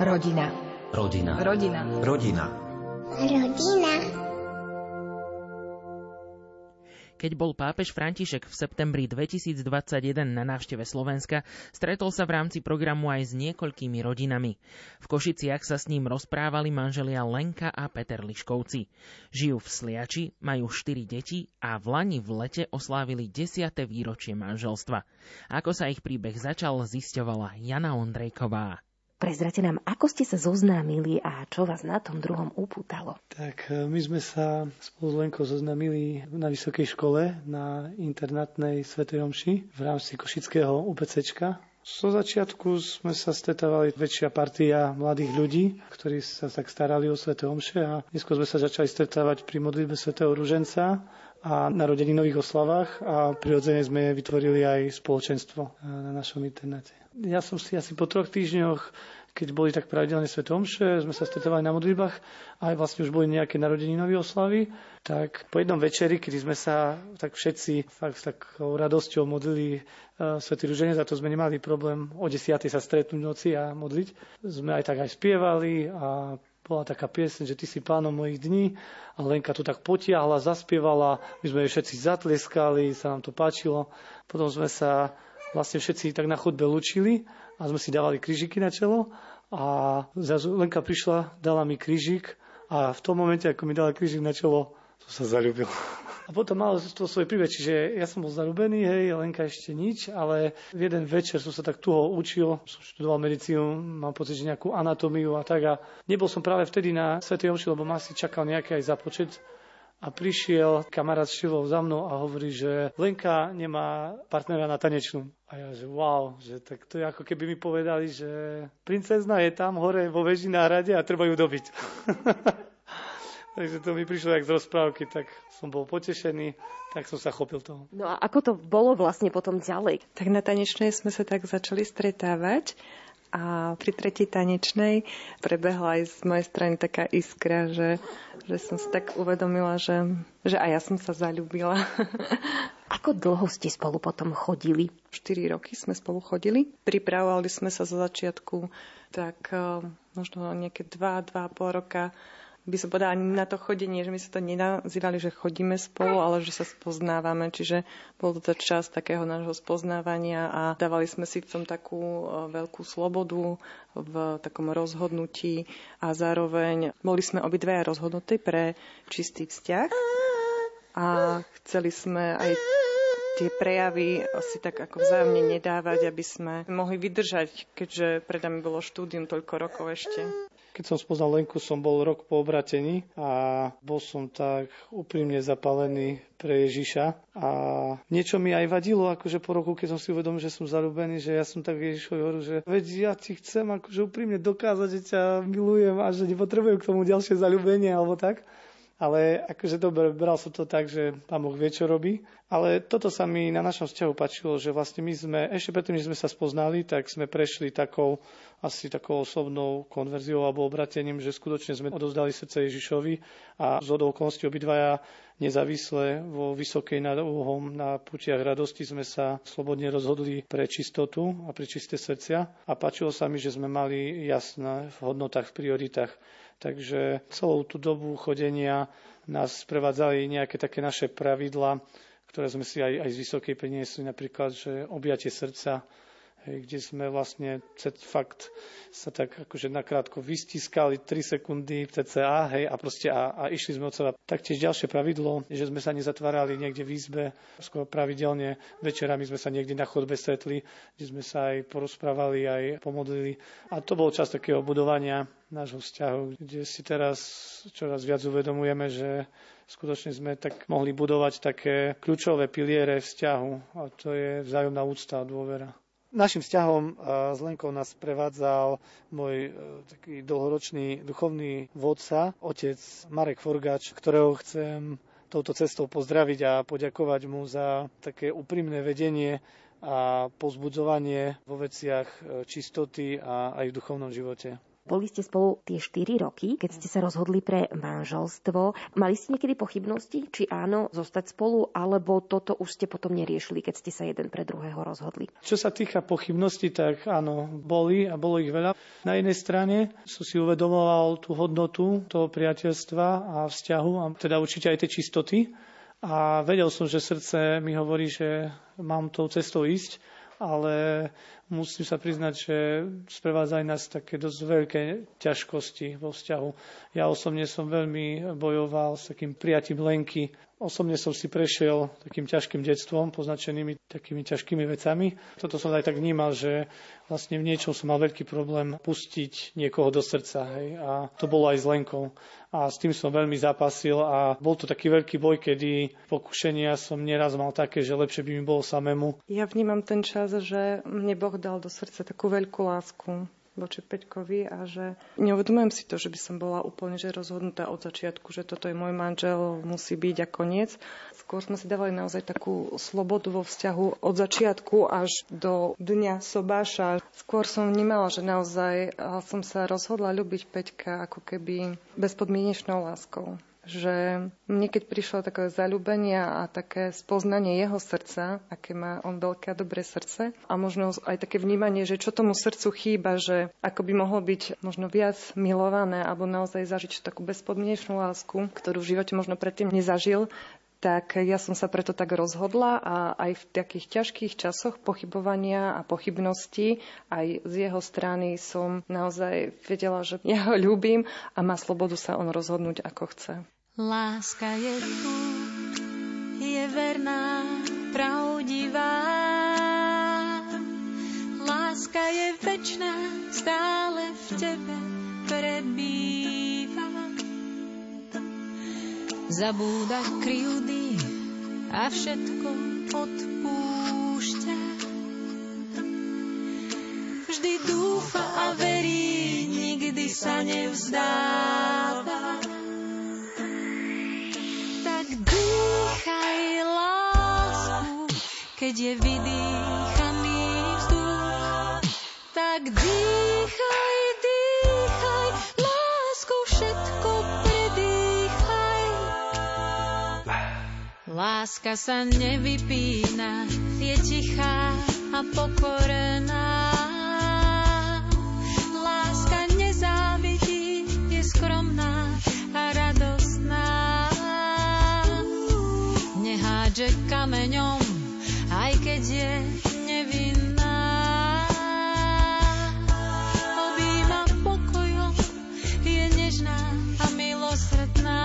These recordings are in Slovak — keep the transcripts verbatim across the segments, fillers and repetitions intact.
Rodina. Rodina. Rodina. Rodina. Rodina. Keď bol pápež František v septembri dvetisícdvadsaťjeden na návšteve Slovenska, stretol sa v rámci programu aj s niekoľkými rodinami. V Košiciach sa s ním rozprávali manželia Lenka a Peter Liškovci. Žijú v Sliači, majú štyri deti a v lani v lete oslávili desiate výročie manželstva. Ako sa ich príbeh začal, zisťovala Jana Ondrejková. Prezrate nám, ako ste sa zoznámili a čo vás na tom druhom upútalo? Tak my sme sa spolu s Lenkou zoznámili na vysokej škole, na internátnej svätej omši v rámci košického ú pé céčka. Zo začiatku sme sa stretávali väčšia partia mladých ľudí, ktorí sa tak starali o svätej omše a neskôr sme sa začali stretávať pri modlitbe svätého ruženca a na rodeninových oslavách a prirodzene sme vytvorili aj spoločenstvo na našom internáte. Ja som si asi po troch týždňoch, keď boli tak pravidelne sväté omše, sme sa stretávali na modlitbách a aj vlastne už boli nejaké narodeninové oslavy, tak po jednom večeri, kedy sme sa tak všetci fakt s takou radosťou modlili svätý ruženec, za to sme nemali problém o desiatej sa stretnúť v noci a modliť. Sme aj tak aj spievali a bola taká pieseň, že ty si pánom mojich dní, a Lenka to tak potiahla, zaspievala, my sme jej všetci zatleskali, sa nám to páčilo. Potom sme sa vlastne všetci tak na chodbe lúčili a sme si dávali krížiky na čelo a Lenka prišla, dala mi krížik a v tom momente, ako mi dala krížik na čelo, to sa zaľúbil. A potom malo to svoje príbeh, čiže ja som bol zaľúbený, hej, Lenka ešte nič, ale v jeden večer som sa tak tuho učil, som študoval medicínu, mám pocit, že nejakú anatómiu a tak a nebol som práve vtedy na svätej omši, lebo ma si čakal nejaký aj započet. A prišiel kamarát s šivou za mnou a hovorí, že Lenka nemá partnera na tanečnú. A ja, že wow, že tak to je ako keby mi povedali, že princezna je tam hore vo veži na hrade a treba ju dobiť. Takže to mi prišlo jak z rozprávky, tak som bol potešený, tak som sa chopil toho. No a ako to bolo vlastne potom ďalej? Tak na tanečnej sme sa tak začali stretávať. A pri tretej tanečnej prebehla aj z mojej strany taká iskra, že, že som si tak uvedomila, že, že aj ja som sa zaľúbila. Ako dlho ste spolu potom chodili? štyri roky sme spolu chodili. Pripravovali sme sa zo začiatku tak možno nejaké dva, dva a pol roka. By som povedala ani na to chodenie, že my sa to nenazývali, že chodíme spolu, ale že sa spoznávame. Čiže bol to čas takého nášho spoznávania a dávali sme si v tom takú veľkú slobodu v takom rozhodnutí a zároveň boli sme obidve rozhodnuté pre čistý vzťah a chceli sme aj tie prejavy si tak ako vzájomne nedávať, aby sme mohli vydržať, keďže pred nami bolo štúdium toľko rokov ešte. Keď som spoznal Lenku, som bol rok po obratení a bol som tak úprimne zapálený pre Ježiša a niečo mi aj vadilo, akože po roku, keď som si uvedomil, že som zaľúbený, že ja som tak Ježišovi hovoril, že veď ja ti chcem akože úprimne dokázať, že ťa milujem a že nepotrebujem k tomu ďalšie zaľúbenie alebo tak. Ale akože dobre, bral som to tak, že Pán Boh vie, čo robí. Ale toto sa mi na našom vzťahu páčilo, že vlastne my sme, ešte predtým, než sme sa spoznali, tak sme prešli takou, asi takou osobnou konverziou alebo obratením, že skutočne sme odovzdali srdce Ježišovi a z okolností obidvaja nezávisle vo Vysokej nad Úhom na putiach radosti sme sa slobodne rozhodli pre čistotu a pre čisté srdcia. A páčilo sa mi, že sme mali jasné v hodnotách, v prioritách. Takže celou tú dobu chodenia nás prevádzali nejaké také naše pravidlá, ktoré sme si aj, aj z Vysokej priniesli, napríklad, že objatie srdca, hej, kde sme vlastne fakt sa tak akože nakrátko vystiskali tri sekundy cca, hej, a proste a, a išli sme od seba. Taktiež ďalšie pravidlo, že sme sa nezatvárali niekde v izbe, skôr pravidelne večerami sme sa niekde na chodbe stretli, kde sme sa aj porozprávali, aj pomodlili. A to bol čas takého budovania nášho vzťahu, kde si teraz čoraz viac uvedomujeme, že skutočne sme tak mohli budovať také kľúčové piliere vzťahu a to je vzájomná úcta a dôvera. Našim vzťahom s Lenkou nás prevádzal môj taký dlhoročný duchovný vodca, otec Marek Forgač, ktorého chcem touto cestou pozdraviť a poďakovať mu za také úprimné vedenie a povzbudzovanie vo veciach čistoty a aj v duchovnom živote. Boli ste spolu tie štyri roky, keď ste sa rozhodli pre manželstvo. Mali ste niekedy pochybnosti, či áno, zostať spolu, alebo toto už ste potom neriešili, keď ste sa jeden pre druhého rozhodli? Čo sa týka pochybností, tak áno, boli a bolo ich veľa. Na jednej strane som si uvedomoval tú hodnotu toho priateľstva a vzťahu, a teda určite aj tie čistoty. A vedel som, že srdce mi hovorí, že mám tou cestou ísť, ale musím sa priznať, že sprevádzajú nás také dosť veľké ťažkosti vo vzťahu. Ja osobne som veľmi bojoval s takým prijatím Lenky. Osobne som si prešiel takým ťažkým detstvom, poznačenými takými ťažkými vecami. Toto som aj tak vnímal, že vlastne v niečom som mal veľký problém pustiť niekoho do srdca. Hej. A to bolo aj s Lenkou. A s tým som veľmi zápasil a bol to taký veľký boj, kedy pokušenia som nieraz mal také, že lepšie by mi bolo samému. Ja vnímam ten čas, že mne Boh dal do srdca takú veľkú lásku voči Peťkovi a že neuvedomujem si to, že by som bola úplne že rozhodnutá od začiatku, že toto je môj manžel, musí byť a koniec. Skôr sme si dávali naozaj takú slobodu vo vzťahu od začiatku až do dňa sobáša. Skôr som vnímala, že naozaj som sa rozhodla ľúbiť Peťka ako keby bezpodmienečnou láskou. Že mne keď prišlo také zaľúbenie a také spoznanie jeho srdca, aké má on veľké a dobré srdce a možno aj také vnímanie, že čo tomu srdcu chýba, že ako by mohlo byť možno viac milované alebo naozaj zažiť takú bezpodmienečnú lásku, ktorú v živote možno predtým nezažil, tak ja som sa preto tak rozhodla a aj v takých ťažkých časoch pochybovania a pochybností aj z jeho strany som naozaj vedela, že ja ho ľúbim a má slobodu sa on rozhodnúť, ako chce. Láska je tu, je verná, pravdivá. Láska je večná, stále v tebe prebýva. Zabúda krivdy a všetko odpúšťa. Vždy dúfa a verí, nikdy sa nevzdáva. Tak dýchaj lásku, keď je vydýchaný vzduch. Tak dýchaj, dýchaj lásku, všetko láska sa nevypína, je tichá a pokorná. Láska nezávidí, je skromná a radostná. Nehádže kameňom, aj keď je nevinná. Objíma pokojom, je nežná a milosrdná.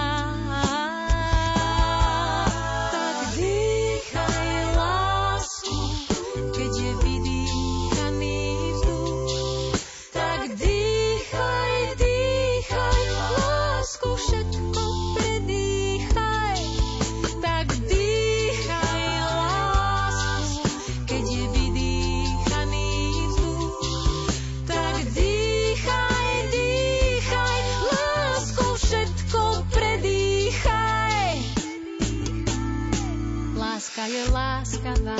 Je láskavá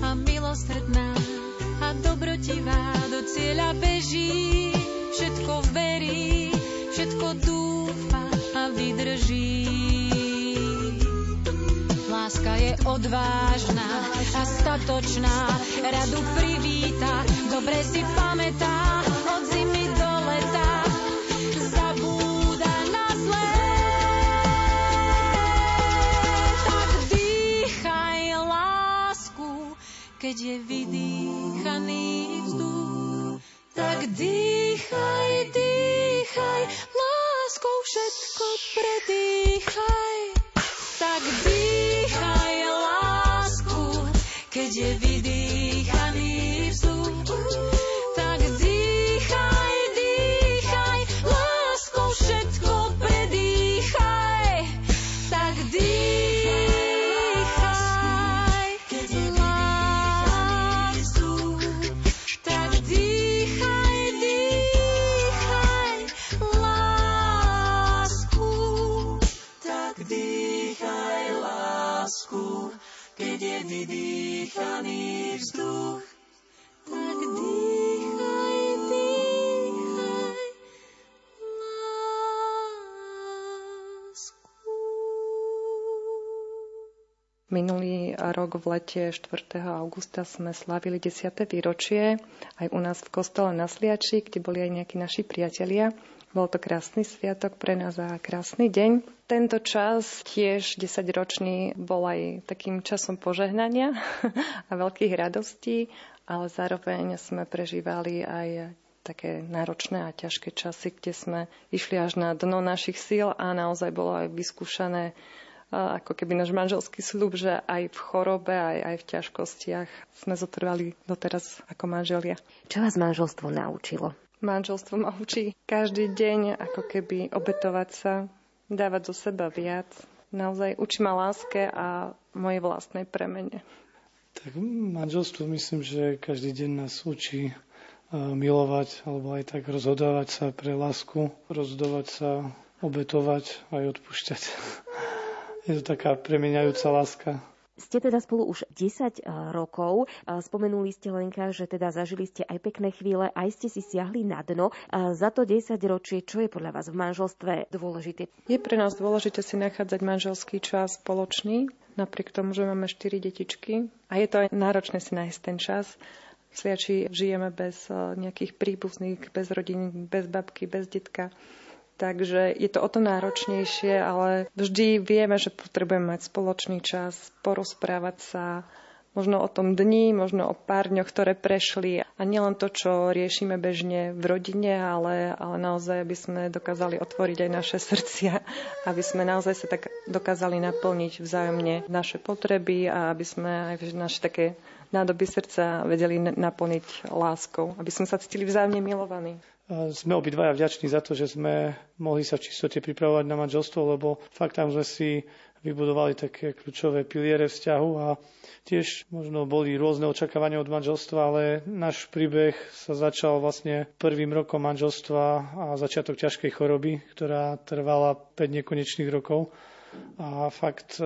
a milosrdná a dobrotivá, do cieľa beží, všetko verí, všetko dúfa a vydrží. Láska je odvážna a statočná, radu privíta, dobre si pamätá, od zimy do leta. Keď je vydýchaný vzduch, tak dýchaj, dýchaj, láskou všetko predýchaj. Tak dýchaj lásku, keď je vydýchaný vzduch, tak dýchaj, dýchaj, láskou všetko predýchaj. Tak dýchaj. Keď je vydýchaný vzduch. Minulý rok v lete štvrtého augusta sme slávili desiate výročie aj u nás v kostole na Sliači, kde boli aj nejakí naši priatelia. Bol to krásny sviatok pre nás a krásny deň. Tento čas tiež desaťročný bol aj takým časom požehnania a veľkých radostí, ale zároveň sme prežívali aj také náročné a ťažké časy, kde sme išli až na dno našich síl a naozaj bolo aj vyskúšané ako keby náš manželský sľub, že aj v chorobe, aj, aj v ťažkostiach sme zotrvali doteraz ako manželia. Čo vás manželstvo naučilo? Manželstvo ma učí každý deň ako keby obetovať sa, dávať zo seba viac. Naozaj učí ma láske a mojej vlastnej premene. Tak manželstvo myslím, že každý deň nás učí milovať alebo aj tak rozhodovať sa pre lásku, rozhodovať sa, obetovať aj odpúšťať. Je to taká premeniajúca láska. Ste teda spolu už desať rokov. Spomenuli ste, Lenka, že teda zažili ste aj pekné chvíle, aj ste si siahli na dno. Za to desaťročie, čo je podľa vás v manželstve dôležité? Je pre nás dôležité si nachádzať manželský čas spoločný, napriek tomu, že máme štyri detičky. A je to aj náročné si nájsť ten čas. V Sliači žijeme bez nejakých príbuzných, bez rodiny, bez babky, bez detka. Takže je to o to náročnejšie, ale vždy vieme, že potrebujeme mať spoločný čas, porozprávať sa možno o tom dni, možno o pár dňoch, ktoré prešli. A nielen to, čo riešime bežne v rodine, ale, ale naozaj, aby sme dokázali otvoriť aj naše srdcia, aby sme naozaj sa tak dokázali naplniť vzájomne naše potreby a aby sme aj naše také nádoby srdca vedeli naplniť láskou, aby sme sa cítili vzájomne milovaní. Sme obidvaja vďační za to, že sme mohli sa v čistote pripravovať na manželstvo, lebo fakt tam sme si vybudovali také kľúčové piliere vzťahu a tiež možno boli rôzne očakávania od manželstva, ale náš príbeh sa začal vlastne prvým rokom manželstva a začiatok ťažkej choroby, ktorá trvala päť nekonečných rokov. A fakt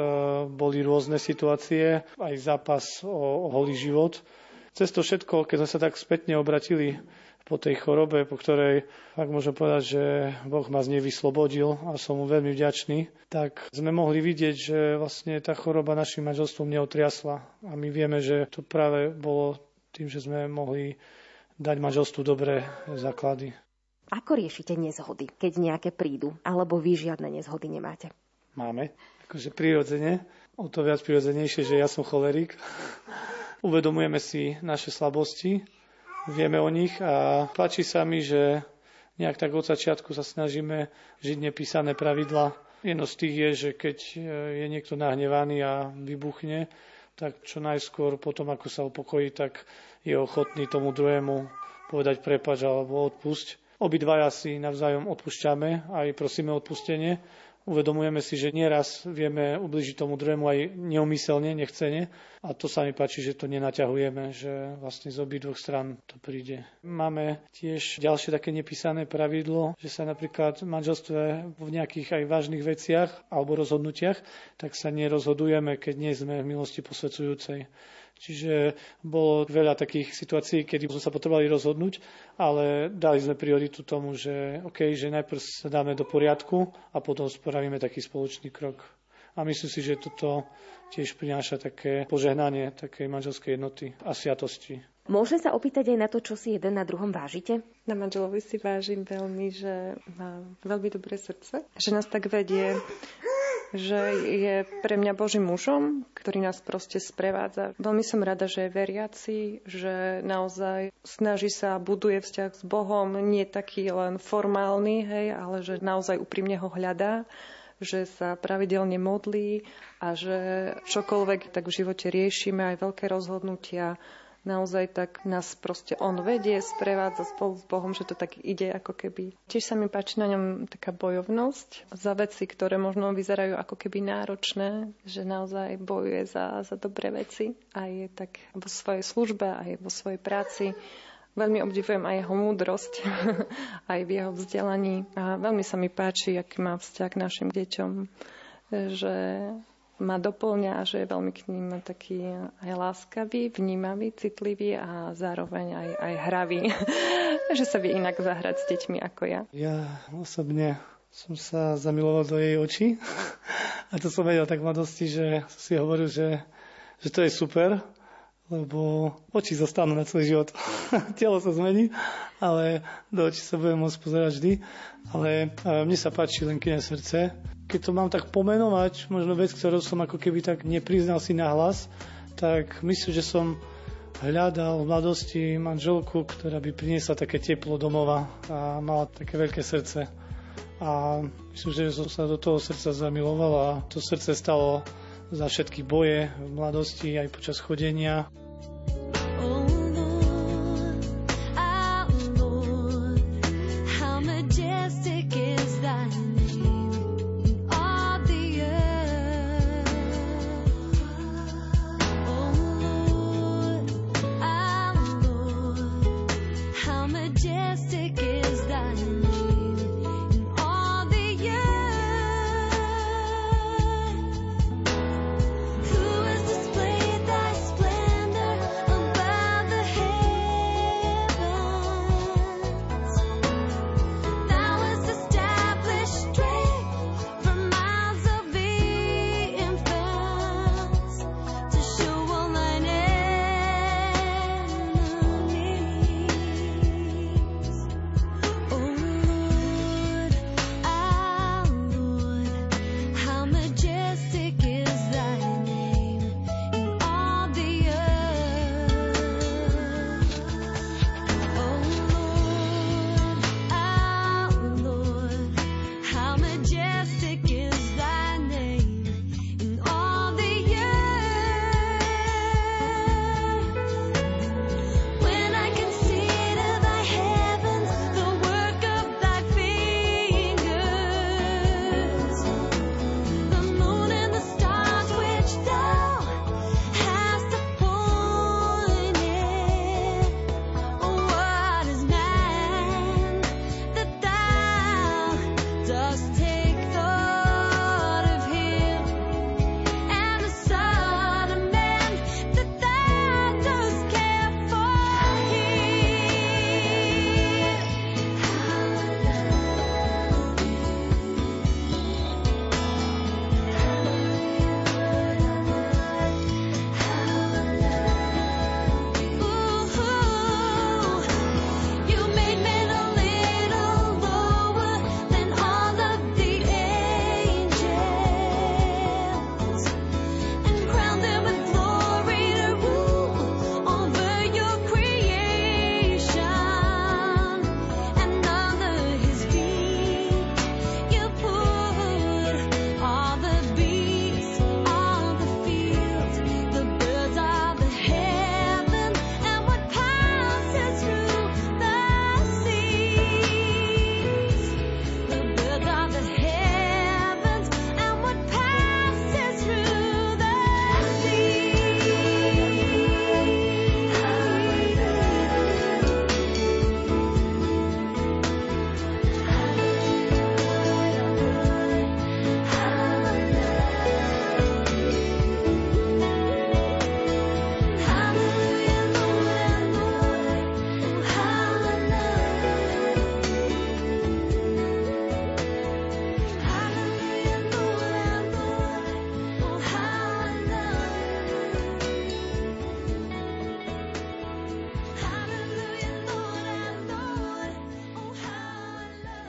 boli rôzne situácie, aj zápas o holý život. Cez to všetko, keď sme sa tak spätne obratili po tej chorobe, po ktorej, ak môžem povedať, že Boh ma z nej vyslobodil a som mu veľmi vďačný, tak sme mohli vidieť, že vlastne tá choroba našim manželstvom neotriasla. A my vieme, že to práve bolo tým, že sme mohli dať manželstvu dobré základy. Ako riešite nezhody, keď nejaké prídu? Alebo vy žiadne nezhody nemáte? Máme. Akože prirodzene. O to viac prirodzenejšie, že ja som cholerik. Uvedomujeme si naše slabosti, vieme o nich a páči sa mi, že nejak tak od začiatku sa snažíme žiť nepísané pravidlá. Jedno z tých je, že keď je niekto nahnevaný a vybuchne, tak čo najskôr potom, ako sa upokojí, tak je ochotný tomu druhému povedať prepáč alebo odpusť. Obidvaja si navzájom odpúšťame aj prosíme o odpustenie. Uvedomujeme si, že nieraz vieme ubližiť tomu druhému aj neumyselne, nechcene. A to sa mi páči, že to nenaťahujeme, že vlastne z obidvoch strán to príde. Máme tiež ďalšie také nepísané pravidlo, že sa napríklad v manželstve v nejakých aj vážnych veciach alebo rozhodnutiach, tak sa nerozhodujeme, keď nie sme v milosti posvedzujúcej. Čiže bolo veľa takých situácií, kedy sme sa potrebovali rozhodnúť, ale dali sme prioritu tomu, že OK, že najprv sa dáme do poriadku a potom spravíme taký spoločný krok. A myslím si, že toto tiež prináša také požehnanie takej manželskej jednoty a sviatosti. Môžem sa opýtať aj na to, čo si jeden na druhom vážite? Na manželovi si vážim veľmi, že má veľmi dobré srdce, že nás tak vedie, že je pre mňa Božím mužom, ktorý nás proste sprevádza. Veľmi som rada, že je veriaci, že naozaj snaží sa a buduje vzťah s Bohom, nie taký len formálny, hej, ale že naozaj úprimne ho hľadá, že sa pravidelne modlí a že čokoľvek tak v živote riešime, aj veľké rozhodnutia, naozaj tak nás proste on vedie, sprevádza spolu s Bohom, že to tak ide ako keby. Tiež sa mi páči na ňom taká bojovnosť za veci, ktoré možno vyzerajú ako keby náročné, že naozaj bojuje za, za dobré veci a je tak vo svojej službe, aj vo svojej práci. Veľmi obdivujem aj jeho múdrosť, aj v jeho vzdelaní a veľmi sa mi páči, aký má vzťah k našim deťom, že ma doplňa a že je veľmi k ním taký aj láskavý, vnímavý, citlivý a zároveň aj, aj hravý, že sa vie inak zahrať s deťmi ako ja. Ja osobne som sa zamiloval do jej očí. A to som vedel tak v mladosti, že som si hovoril, že, že to je super, lebo oči zostanú na celý život. Telo sa zmení, ale do očí sa budem môcť pozerať vždy. Ale mne sa páči Lenkine srdce. Keď to mám tak pomenovať, možno vec, ktorú som ako keby tak nepriznal si nahlas, tak myslím, že som hľadal v mladosti manželku, ktorá by priniesla také teplo domova a mala také veľké srdce. A myslím, že som sa do toho srdca zamiloval a to srdce stalo za všetky boje v mladosti aj počas chodenia.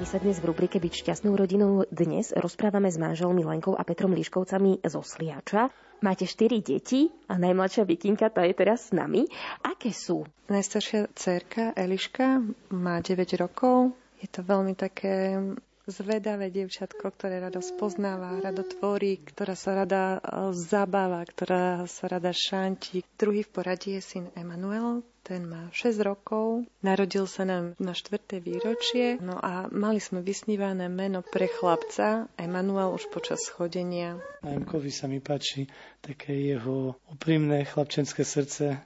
Sa dnes v rubrike Byť šťastnou rodinou dnes rozprávame s manželmi Lenkou a Petrom Liškovcami zo Sliača. Máte štyri deti a najmladšia Vikinka, tá je teraz s nami. Aké sú? Najstaršia dcérka Eliška má deväť rokov. Je to veľmi také zvedavé dievčatko, ktoré rado spoznáva, rado tvorí, ktorá sa rada zabáva, ktorá sa rada šanti. Druhý v poradí je syn Emanuel. Ten má šesť rokov, narodil sa nám na štvrté výročie, no a mali sme vysnívané meno pre chlapca, Emanuel už počas chodenia. A Emkovi sa mi páči také jeho úprimné chlapčenské srdce,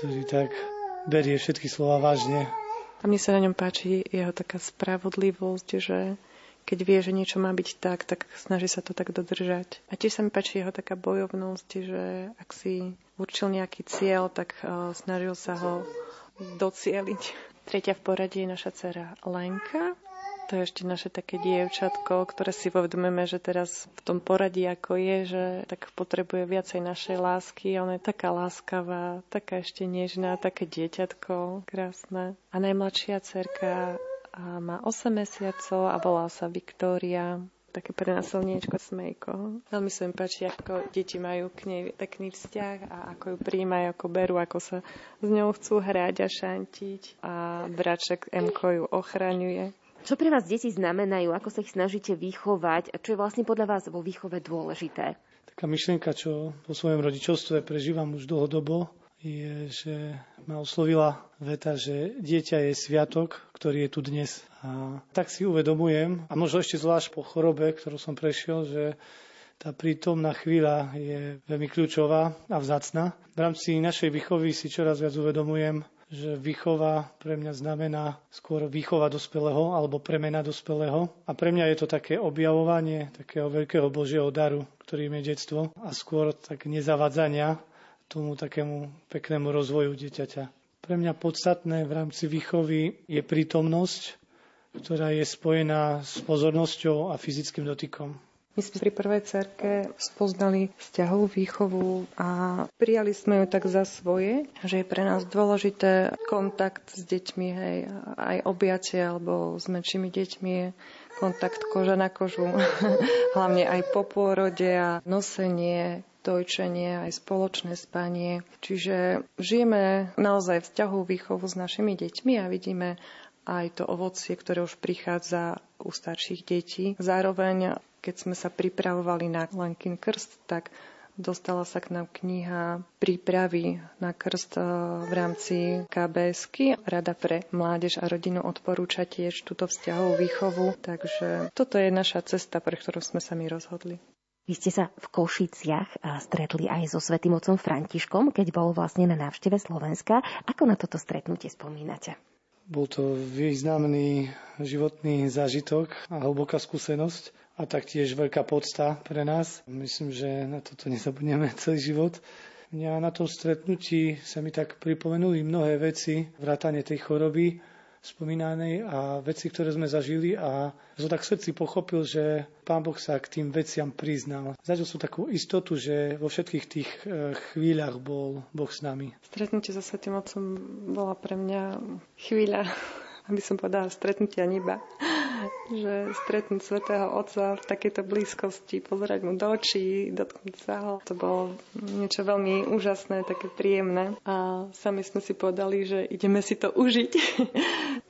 ktorý tak berie všetky slova vážne. A mne sa na ňom páči jeho taká spravodlivosť, že keď vie, že niečo má byť tak, tak snaží sa to tak dodržať. A tiež sa mi páči jeho taká bojovnosť, že ak si určil nejaký cieľ, tak uh, snažil sa ho docieliť. Tretia v poradí je naša dcera Lenka. To je ešte naše také dievčatko, ktoré si uvedomujeme, že teraz v tom poradí, ako je, že tak potrebuje viacej našej lásky. Ona je taká láskavá, taká ešte nežná, také dieťatko krásne. A najmladšia dcerka má osem mesiacov a volá sa Viktória. Také pre nás slniečko, smejko. Veľmi sa mi páči, ako deti majú k nej pekný vzťah a ako ju príjmajú, ako berú, ako sa s ňou chcú hrať a šantiť. A braček Emko ju ochraňuje. Čo pre vás deti znamenajú? Ako sa ich snažíte vychovať? A čo je vlastne podľa vás vo výchove dôležité? Taká myšlienka, čo vo svojom rodičovstve prežívam už dlhodobo, je, že ma oslovila veta, že dieťa je sviatok, ktorý je tu dnes. A tak si uvedomujem, a možno ešte zvlášť po chorobe, ktorú som prešiel, že tá prítomná chvíľa je veľmi kľúčová a vzácna. V rámci našej výchovy si čoraz viac uvedomujem, že výchova pre mňa znamená skôr výchova dospelého alebo premena dospelého. A pre mňa je to také objavovanie takého veľkého Božieho daru, ktorým je detstvo, a skôr tak nezavadzania tomu takému peknému rozvoju dieťaťa. Pre mňa podstatné v rámci výchovy je prítomnosť, ktorá je spojená s pozornosťou a fyzickým dotykom. My sme pri prvej cerke spoznali vzťahovú výchovu a prijali sme ju tak za svoje, že je pre nás dôležité kontakt s deťmi, hej, aj objatie alebo s menšími deťmi je kontakt koža na kožu, hlavne aj po pôrode a nosenie, dojčenie, aj spoločné spanie. Čiže žijeme naozaj vzťahovú výchovu s našimi deťmi a vidíme aj to ovocie, ktoré už prichádza u starších detí. Zároveň, keď sme sa pripravovali na Lenkin krst, tak dostala sa k nám kniha prípravy na krst v rámci ká bé esky. Rada pre mládež a rodinu odporúča tiež túto vzťahovú výchovu. Takže toto je naša cesta, pre ktorú sme sa my rozhodli. Vy ste sa v Košiciach stretli aj so svätým otcom Františkom, keď bol vlastne na návšteve Slovenska. Ako na toto stretnutie spomínate? Bol to významný životný zážitok a hlboká skúsenosť a taktiež veľká podsta pre nás. Myslím, že na toto nezabudneme celý život. Mňa na tom stretnutí sa mi tak pripomenuli mnohé veci, vrátane tej choroby spomínanej a veci, ktoré sme zažili, a som tak v srdci pochopil, že Pán Boh sa k tým veciam priznal. Zažil som takú istotu, že vo všetkých tých chvíľach bol Boh s nami. Stretnutie so Svätým Otcom bola pre mňa chvíľa, aby som povedala, stretnutia neba. Že stretnúť Svätého Otca v takejto blízkosti, pozerať mu do očí, dotknúť sa ho, to bolo niečo veľmi úžasné, také príjemné. A sami sme si povedali, že ideme si to užiť.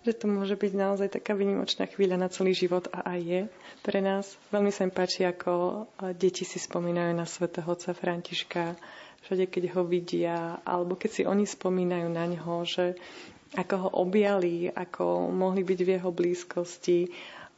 Že to môže byť naozaj taká výnimočná chvíľa na celý život a aj je pre nás. Veľmi sa mi páči, ako deti si spomínajú na Svätého Otca Františka, všade keď ho vidia, alebo keď si oni spomínajú na ňoho, že ako ho objali, ako mohli byť v jeho blízkosti,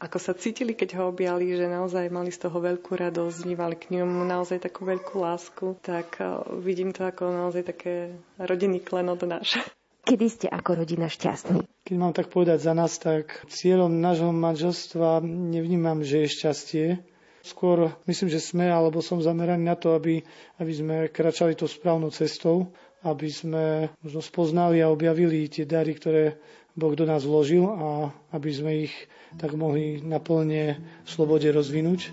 ako sa cítili, keď ho objali, že naozaj mali z toho veľkú radosť, vnímali k ňom naozaj takú veľkú lásku, tak vidím to ako naozaj také rodinný klenot náš. Kedy ste ako rodina šťastní? Keď mám tak povedať za nás, tak cieľom nášho manželstva nevnímam, že je šťastie. Skôr myslím, že sme, alebo som zameraný na to, aby, aby sme kračali tou správnou cestou, aby sme možno spoznali a objavili tie dary, ktoré Boh do nás vložil, a aby sme ich tak mohli naplne v slobode rozvinúť.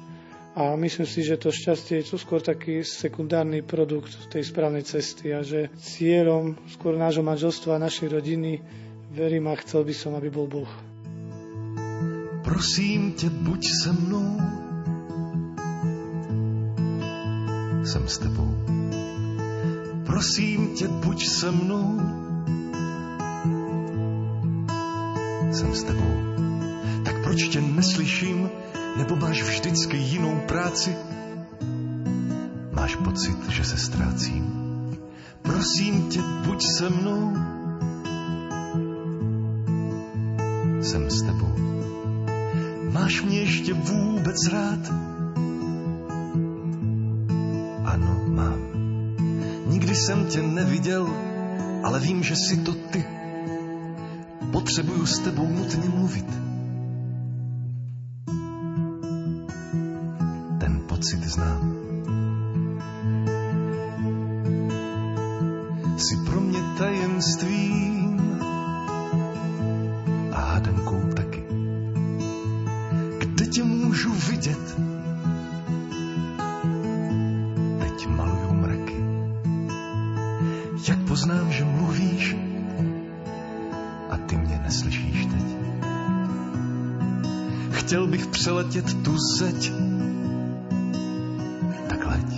A myslím si, že to šťastie je skôr taký sekundárny produkt tej správnej cesty a že cieľom skôr nášho manželstva a našej rodiny, verím a chcel by som, aby bol Boh. Prosím te, buď se mnou, jsem s tebou. Prosím tě, buď se mnou, jsem s tebou. Tak proč tě neslyším, nebo máš vždycky jinou práci? Máš pocit, že se ztrácím. Prosím tě, buď se mnou, jsem s tebou. Máš mě ještě vůbec rád? Ano, mám. Nikdy jsem tě neviděl, ale vím, že jsi to ty. Potřebuju s tebou nutně mluvit. Ten pocit znám. Jsi pro mě tajemstvím a hádankou taky. nemôžu vidieť. Teď malujú mraky. Jak poznám, že mluvíš a ty mě neslyšíš teď. Chtěl bych přeletět tu zeď. Tak leď.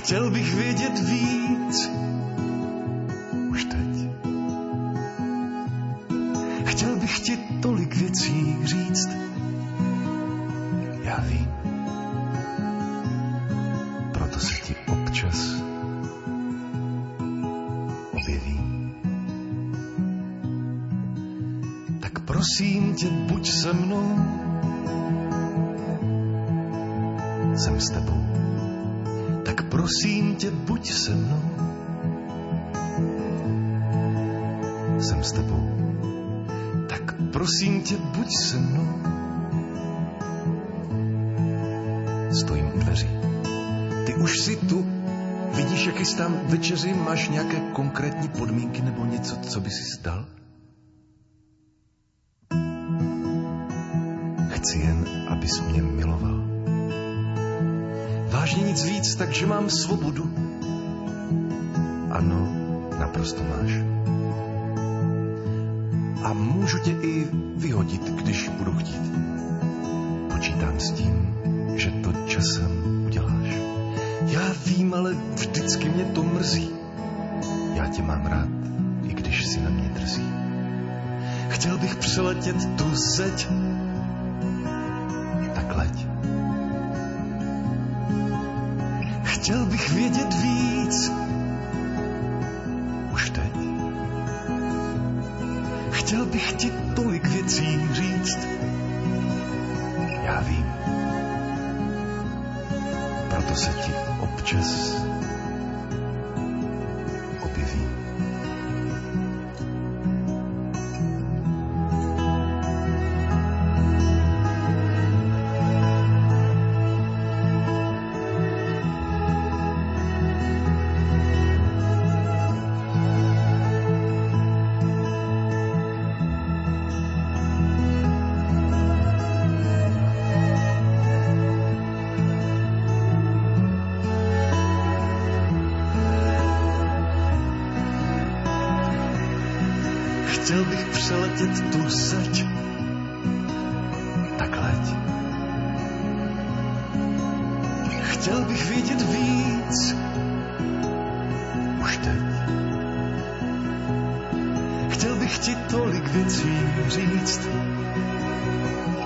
Chtěl bych vědět víc. Už teď. Chtěl bych ti tolik věcí říct. Já vím. Proto se ti občas objeví. Tak prosím tě, buď se mnou. Jsem s tebou. Tak prosím tě, buď se mnou. Jsem s tebou. Tak prosím tě, buď se mnou. Stojím u dveří. Ty už jsi tu. Vidíš, jak chystám večeři? Máš nějaké konkrétní podmínky nebo něco, co by si dal? Chci jen, abys mě miloval. Vážně nic víc, takže mám svobodu. Ano, naprosto máš. A můžu tě i vyhodit, když budu chtít. Počítám s tím, že to časem uděláš. Já vím, ale vždycky mě to mrzí. Já tě mám rád, i když si na mě drzí. Chtěl bych přeletět tu zeď. Tak leď. Chtěl bych vědět víc. Už teď. Chtěl bych ti tolik věcí říct. Já vím. Proto se ti občas objeví. Chtěl bych přeletět tu zeď. Tak leď. Chtěl bych vědět víc. Už teď. Chtěl bych ti tolik věcí říct.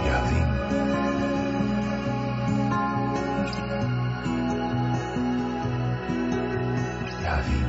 Já vím. Já vím.